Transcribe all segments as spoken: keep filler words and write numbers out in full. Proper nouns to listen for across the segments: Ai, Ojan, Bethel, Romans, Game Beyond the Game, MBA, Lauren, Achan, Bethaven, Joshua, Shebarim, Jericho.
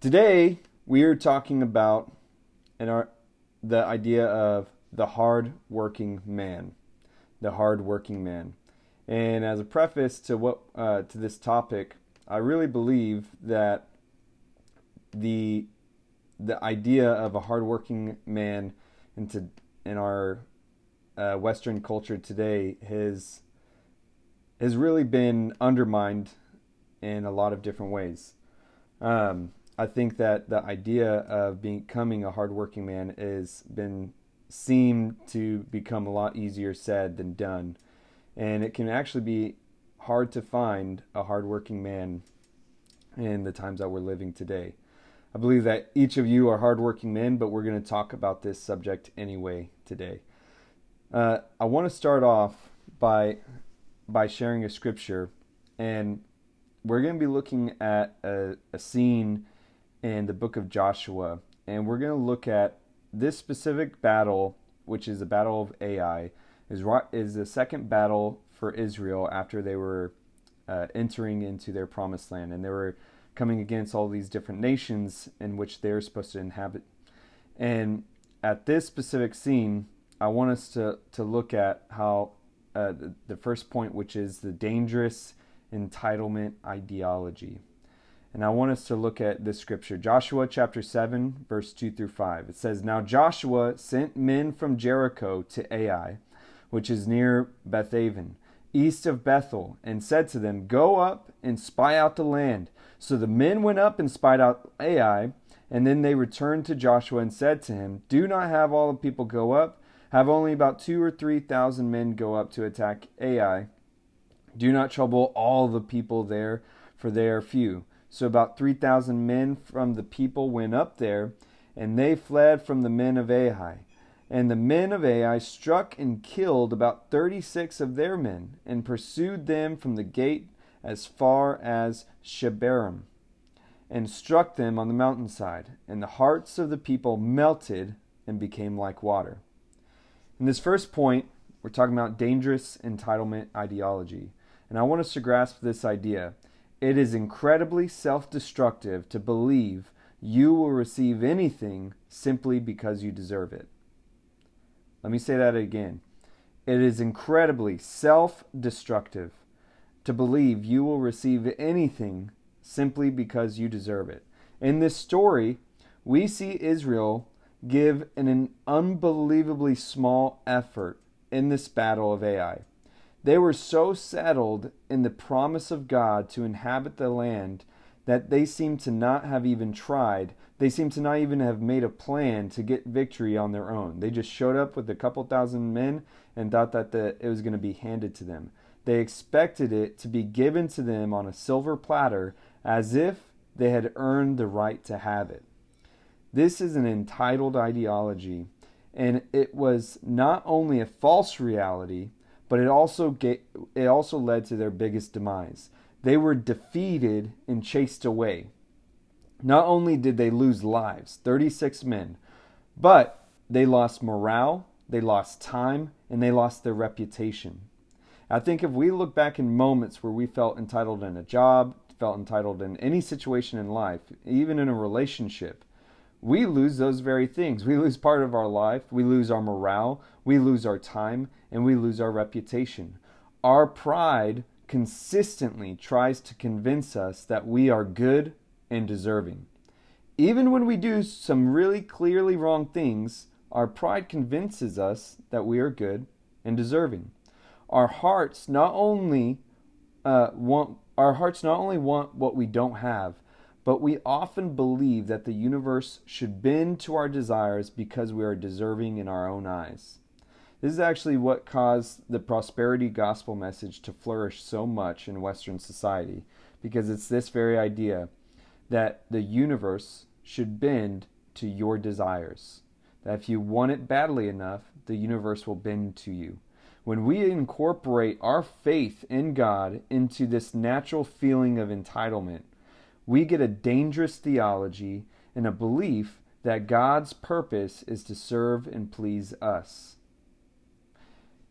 Today, we are talking about and our, the idea of the hard-working man. The hard-working man. And as a preface to what uh, to this topic, I really believe that the the idea of a hardworking man in to, in our uh, Western culture today has has really been undermined in a lot of different ways. Um, I think that the idea of becoming a hardworking man has been seemed to become a lot easier said than done, and it can actually be hard to find a hardworking man in the times that we're living today. I believe that each of you are hardworking men, but we're going to talk about this subject anyway today. Uh, I want to start off by by sharing a scripture, and we're going to be looking at a, a scene in the book of Joshua, and we're going to look at this specific battle, which is the Battle of Ai, is is the second battle for Israel after they were uh, entering into their promised land, and they were coming against all these different nations in which they're supposed to inhabit. And at this specific scene, I want us to, to look at how uh, the, the first point, which is the dangerous entitlement ideology. And I want us to look at this scripture, Joshua chapter seven, verse two through five. It says, "Now Joshua sent men from Jericho to Ai, which is near Bethaven, east of Bethel, and said to them, 'Go up and spy out the land.' So the men went up and spied out Ai, and then they returned to Joshua and said to him, 'Do not have all the people go up. Have only about two or three thousand men go up to attack Ai. Do not trouble all the people there, for they are few.' So about three thousand men from the people went up there, and they fled from the men of Ai. And the men of Ai struck and killed about thirty-six of their men, and pursued them from the gate as far as Shebarim, and struck them on the mountainside. And the hearts of the people melted and became like water." In this first point, we're talking about dangerous entitlement ideology. And I want us to grasp this idea. It is incredibly self-destructive to believe you will receive anything simply because you deserve it. Let me say that again. It is incredibly self-destructive to believe you will receive anything simply because you deserve it. In this story, we see Israel give an, an unbelievably small effort in this battle of Ai. They were so settled in the promise of God to inhabit the land that they seem to not have even tried. They seem to not even have made a plan to get victory on their own. They just showed up with a couple thousand men and thought that the, it was going to be handed to them. They expected it to be given to them on a silver platter as if they had earned the right to have it. This is an entitled ideology, and it was not only a false reality, but it also get, it also led to their biggest demise. They were defeated and chased away. Not only did they lose lives, thirty-six men, but they lost morale, they lost time, and they lost their reputation. I think if we look back in moments where we felt entitled in a job, felt entitled in any situation in life, even in a relationship, we lose those very things. We lose part of our life, we lose our morale, we lose our time, and we lose our reputation. Our pride consistently tries to convince us that we are good and deserving. Even when we do some really clearly wrong things, our pride convinces us that we are good and deserving. Our hearts not only uh, want our hearts not only want what we don't have, but we often believe that the universe should bend to our desires because we are deserving in our own eyes. This is actually what caused the prosperity gospel message to flourish so much in Western society, because it's this very idea that the universe should bend to your desires. That if you want it badly enough, the universe will bend to you. When we incorporate our faith in God into this natural feeling of entitlement, we get a dangerous theology and a belief that God's purpose is to serve and please us.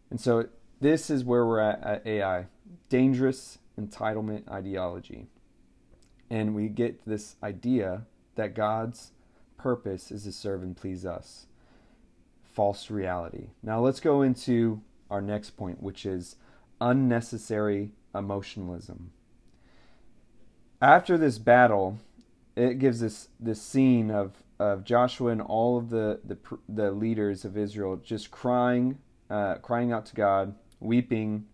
And so this is where we're at at A I, dangerous entitlement ideology. And we get this idea that God's purpose is to serve and please us. False reality. Now let's go into our next point, which is unnecessary emotionalism. After this battle, it gives us this scene of, of Joshua and all of the, the the leaders of Israel just crying, uh, crying out to God, weeping,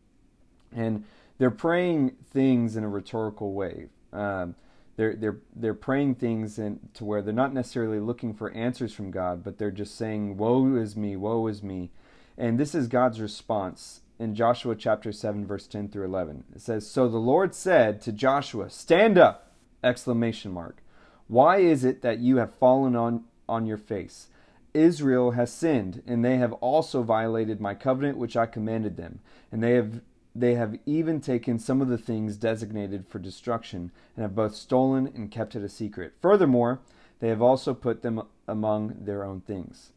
and they're praying things in a rhetorical way. Um, they're they're they're praying things in, to where they're not necessarily looking for answers from God, but they're just saying, "Woe is me, woe is me," and this is God's response. In Joshua chapter seven, verse ten through eleven, it says, "So the Lord said to Joshua, 'Stand up!' Exclamation mark. Why is it that you have fallen on, on your face? Israel has sinned, and they have also violated my covenant which I commanded them, and they have they have even taken some of the things designated for destruction, and have both stolen and kept it a secret. Furthermore, they have also put them among their own things."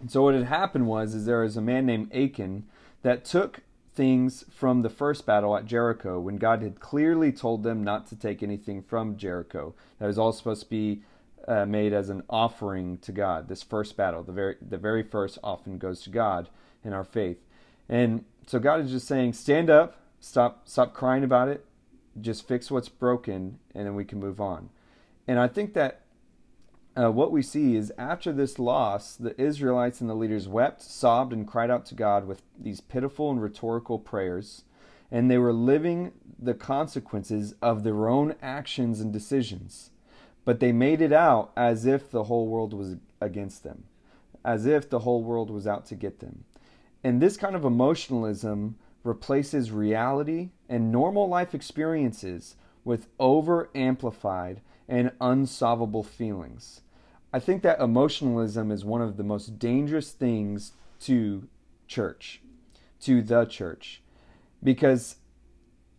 And so what had happened was, is there was a man named Achan that took things from the first battle at Jericho, when God had clearly told them not to take anything from Jericho. That was all supposed to be uh, made as an offering to God. This first battle, the very the very first, often goes to God in our faith. And so God is just saying, stand up, stop, stop crying about it, just fix what's broken, and then we can move on. And I think that Uh, what we see is after this loss, the Israelites and the leaders wept, sobbed, and cried out to God with these pitiful and rhetorical prayers, and they were living the consequences of their own actions and decisions. But they made it out as if the whole world was against them, as if the whole world was out to get them. And this kind of emotionalism replaces reality and normal life experiences with over-amplified and unsolvable feelings. I think that emotionalism is one of the most dangerous things to church, to the church, because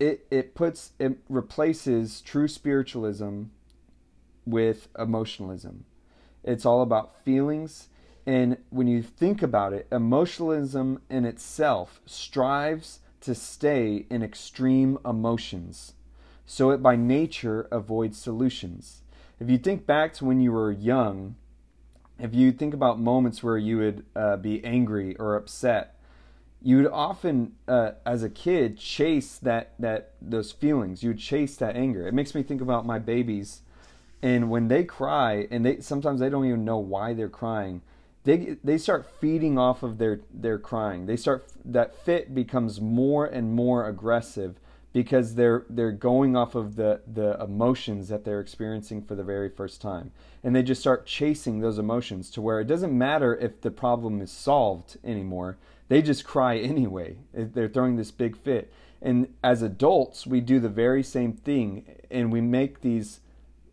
it it puts it replaces true spiritualism with emotionalism. It's all about feelings, and when you think about it, emotionalism in itself strives to stay in extreme emotions, so it by nature avoids solutions. If you think back to when you were young, if you think about moments where you would uh, be angry or upset, you would often, uh, as a kid, chase that, that those feelings. You would chase that anger. It makes me think about my babies, and when they cry, and they sometimes they don't even know why they're crying. They they start feeding off of their their crying. They start that fit becomes more and more aggressive, because they're they're going off of the, the emotions that they're experiencing for the very first time. And they just start chasing those emotions to where it doesn't matter if the problem is solved anymore. They just cry anyway. They're throwing this big fit. And as adults, we do the very same thing. And we make these,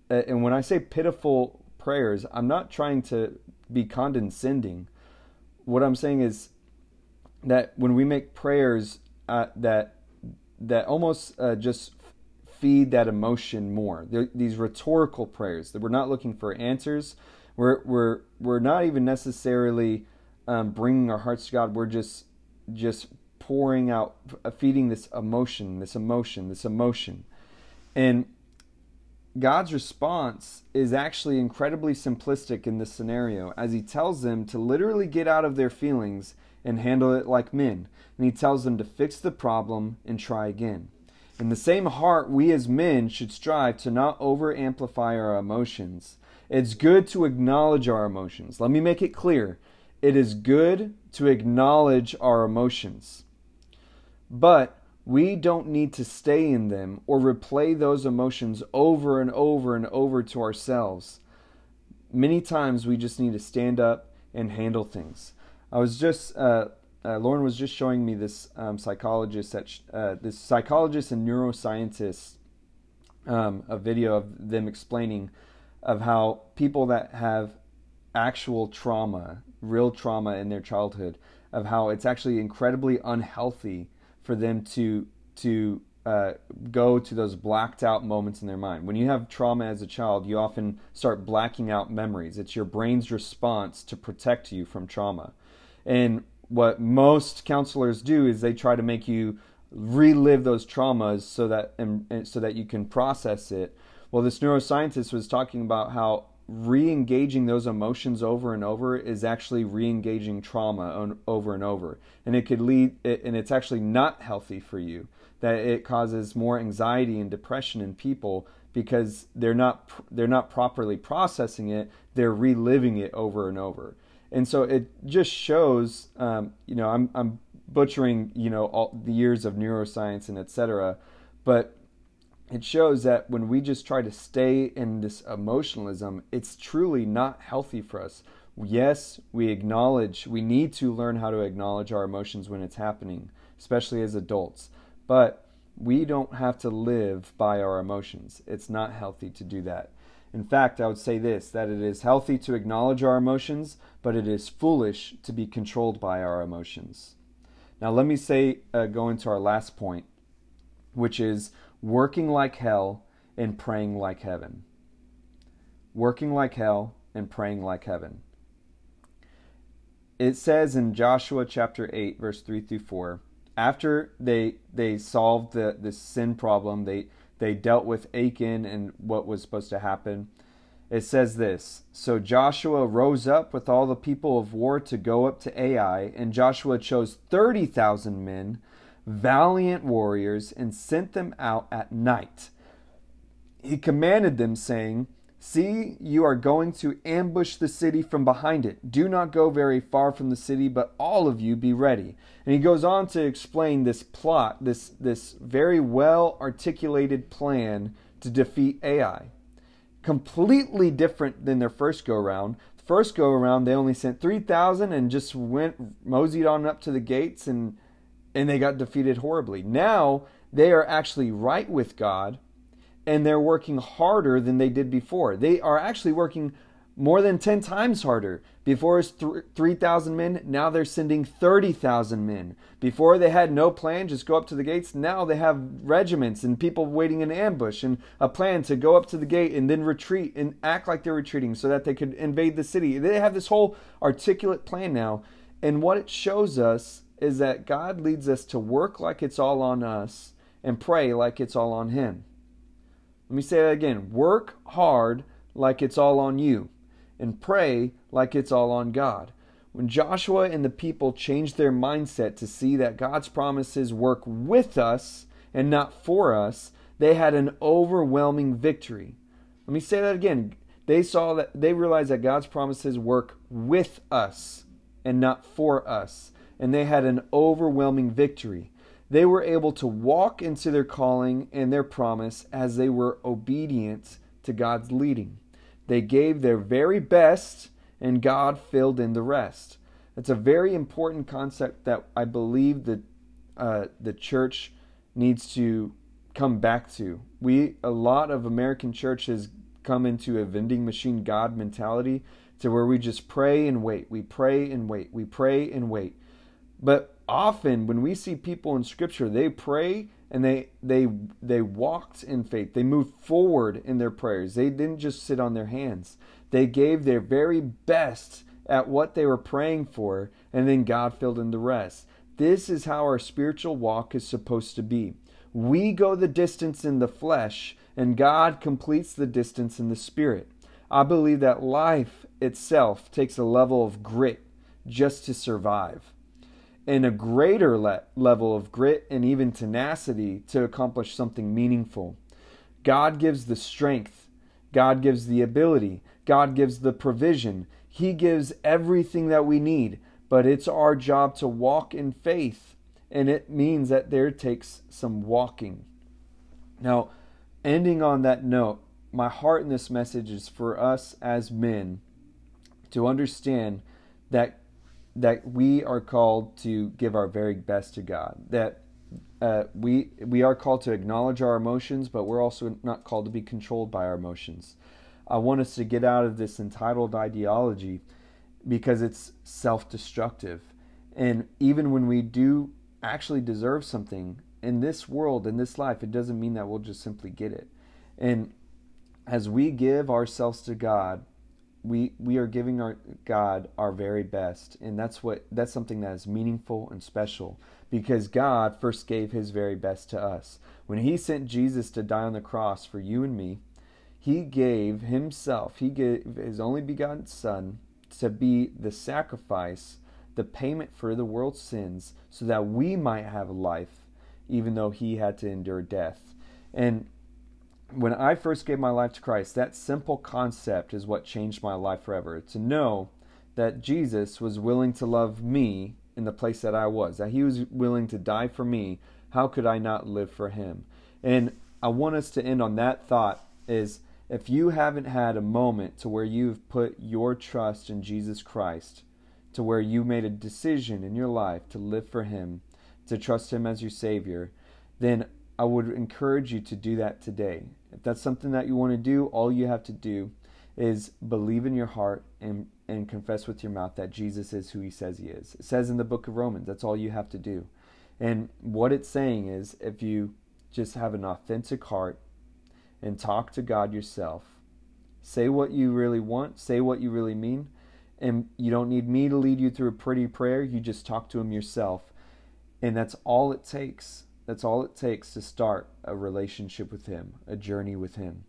and when I say pitiful prayers, I'm not trying to be condescending. What I'm saying is that when we make prayers uh, that, that almost uh, just feed that emotion more. They're, these rhetorical prayers that we're not looking for answers. We're we're we're not even necessarily um, bringing our hearts to God. We're just just pouring out, feeding this emotion, this emotion, this emotion. And God's response is actually incredibly simplistic in this scenario, as He tells them to literally get out of their feelings and handle it like men. And He tells them to fix the problem and try again. In the same heart, we as men should strive to not over-amplify our emotions. It's good to acknowledge our emotions. Let me make it clear. It is good to acknowledge our emotions. But we don't need to stay in them or replay those emotions over and over and over to ourselves. Many times we just need to stand up and handle things. I was just, uh, uh, Lauren was just showing me this um, psychologist, that sh- uh, this psychologist and neuroscientist, um, a video of them explaining of how people that have actual trauma, real trauma in their childhood, of how it's actually incredibly unhealthy for them to to uh, go to those blacked out moments in their mind. When you have trauma as a child, you often start blacking out memories. It's your brain's response to protect you from trauma. And what most counselors do is they try to make you relive those traumas so that and, and so that you can process it. Well, this neuroscientist was talking about how re-engaging those emotions over and over is actually re-engaging trauma on, over and over. And it could lead, it, and it's actually not healthy for you, that it causes more anxiety and depression in people because they're not, they're not properly processing it. They're reliving it over and over. And so it just shows, um, you know, I'm, I'm butchering, you know, all the years of neuroscience and et cetera, but it shows that when we just try to stay in this emotionalism, it's truly not healthy for us. Yes, we acknowledge, we need to learn how to acknowledge our emotions when it's happening, especially as adults, but we don't have to live by our emotions. It's not healthy to do that. In fact, I would say this, that it is healthy to acknowledge our emotions, but it is foolish to be controlled by our emotions. Now, let me say, uh, go into our last point, which is working like hell and praying like heaven. Working like hell and praying like heaven. It says in Joshua chapter eight, verse three through four, after they they solved the, the sin problem, they, they dealt with Achan and what was supposed to happen. It says this, so Joshua rose up with all the people of war to go up to Ai, and Joshua chose thirty thousand men, valiant warriors, and sent them out at night. He commanded them, saying, see, you are going to ambush the city from behind it. Do not go very far from the city, but all of you be ready. And he goes on to explain this plot, this, this very well articulated plan to defeat Ai. Completely different than their first go-round. First go-around, they only sent three thousand and just went, moseyed on up to the gates, and And they got defeated horribly. Now they are actually right with God, and they're working harder than they did before. They are actually working more than ten times harder. Before it's three thousand men, now they're sending thirty thousand men. Before they had no plan, just go up to the gates. Now they have regiments and people waiting in ambush and a plan to go up to the gate and then retreat and act like they're retreating so that they could invade the city. They have this whole articulate plan now. And what it shows us is that God leads us to work like it's all on us and pray like it's all on him. Let me say that again. Work hard like it's all on you and pray like it's all on God. When Joshua and the people changed their mindset to see that God's promises work with us and not for us, they had an overwhelming victory. Let me say that again. They saw that, they realized that God's promises work with us and not for us, and they had an overwhelming victory. They were able to walk into their calling and their promise as they were obedient to God's leading. They gave their very best, and God filled in the rest. That's a very important concept that I believe that uh, the church needs to come back to. We, a lot of American churches come into a vending machine God mentality to where we just pray and wait. We pray and wait. We pray and wait. But often when we see people in Scripture, they pray and they they they walked in faith. They moved forward in their prayers. They didn't just sit on their hands. They gave their very best at what they were praying for, and then God filled in the rest. This is how our spiritual walk is supposed to be. We go the distance in the flesh, and God completes the distance in the spirit. I believe that life itself takes a level of grit just to survive, and a greater le- level of grit and even tenacity to accomplish something meaningful. God gives the strength. God gives the ability. God gives the provision. He gives everything that we need, but it's our job to walk in faith, and it means that there takes some walking. Now, ending on that note, my heart in this message is for us as men to understand that that we are called to give our very best to God, that uh, we we are called to acknowledge our emotions, but we're also not called to be controlled by our emotions. I want us to get out of this entitled ideology because it's self-destructive. And even when we do actually deserve something in this world, in this life, it doesn't mean that we'll just simply get it. And as we give ourselves to God, We we are giving our God our very best, and that's what that's something that is meaningful and special, because God first gave his very best to us. When he sent Jesus to die on the cross for you and me, He gave himself, he gave his only begotten Son to be the sacrifice, the payment for the world's sins, so that we might have life, even though he had to endure death. And when I first gave my life to Christ, that simple concept is what changed my life forever. To know that Jesus was willing to love me in the place that I was, that he was willing to die for me, how could I not live for him? And I want us to end on that thought is, if you haven't had a moment to where you've put your trust in Jesus Christ, to where you made a decision in your life to live for him, to trust him as your Savior, then I would encourage you to do that today. If that's something that you want to do, all you have to do is believe in your heart and, and confess with your mouth that Jesus is who he says he is. It says in the book of Romans, that's all you have to do. And what it's saying is, if you just have an authentic heart and talk to God yourself, say what you really want, say what you really mean, and you don't need me to lead you through a pretty prayer, you just talk to him yourself. And that's all it takes. That's all it takes to start a relationship with him, a journey with him.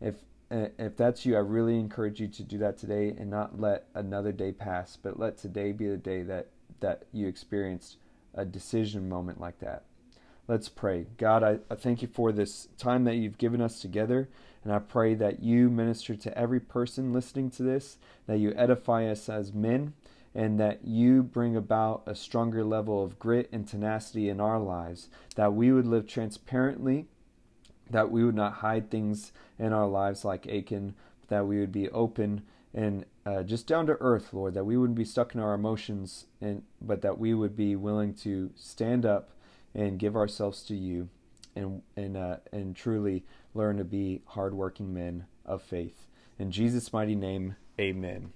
If if that's you, I really encourage you to do that today and not let another day pass, but let today be the day that, that you experienced a decision moment like that. Let's pray. God, I, I thank you for this time that you've given us together, and I pray that you minister to every person listening to this, that you edify us as men, and that you bring about a stronger level of grit and tenacity in our lives, that we would live transparently, that we would not hide things in our lives like Achan, that we would be open and uh, just down to earth, Lord, that we wouldn't be stuck in our emotions, and but that we would be willing to stand up and give ourselves to you and, and, uh, and truly learn to be hardworking men of faith. In Jesus' mighty name, amen.